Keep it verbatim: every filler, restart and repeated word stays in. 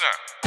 Sir.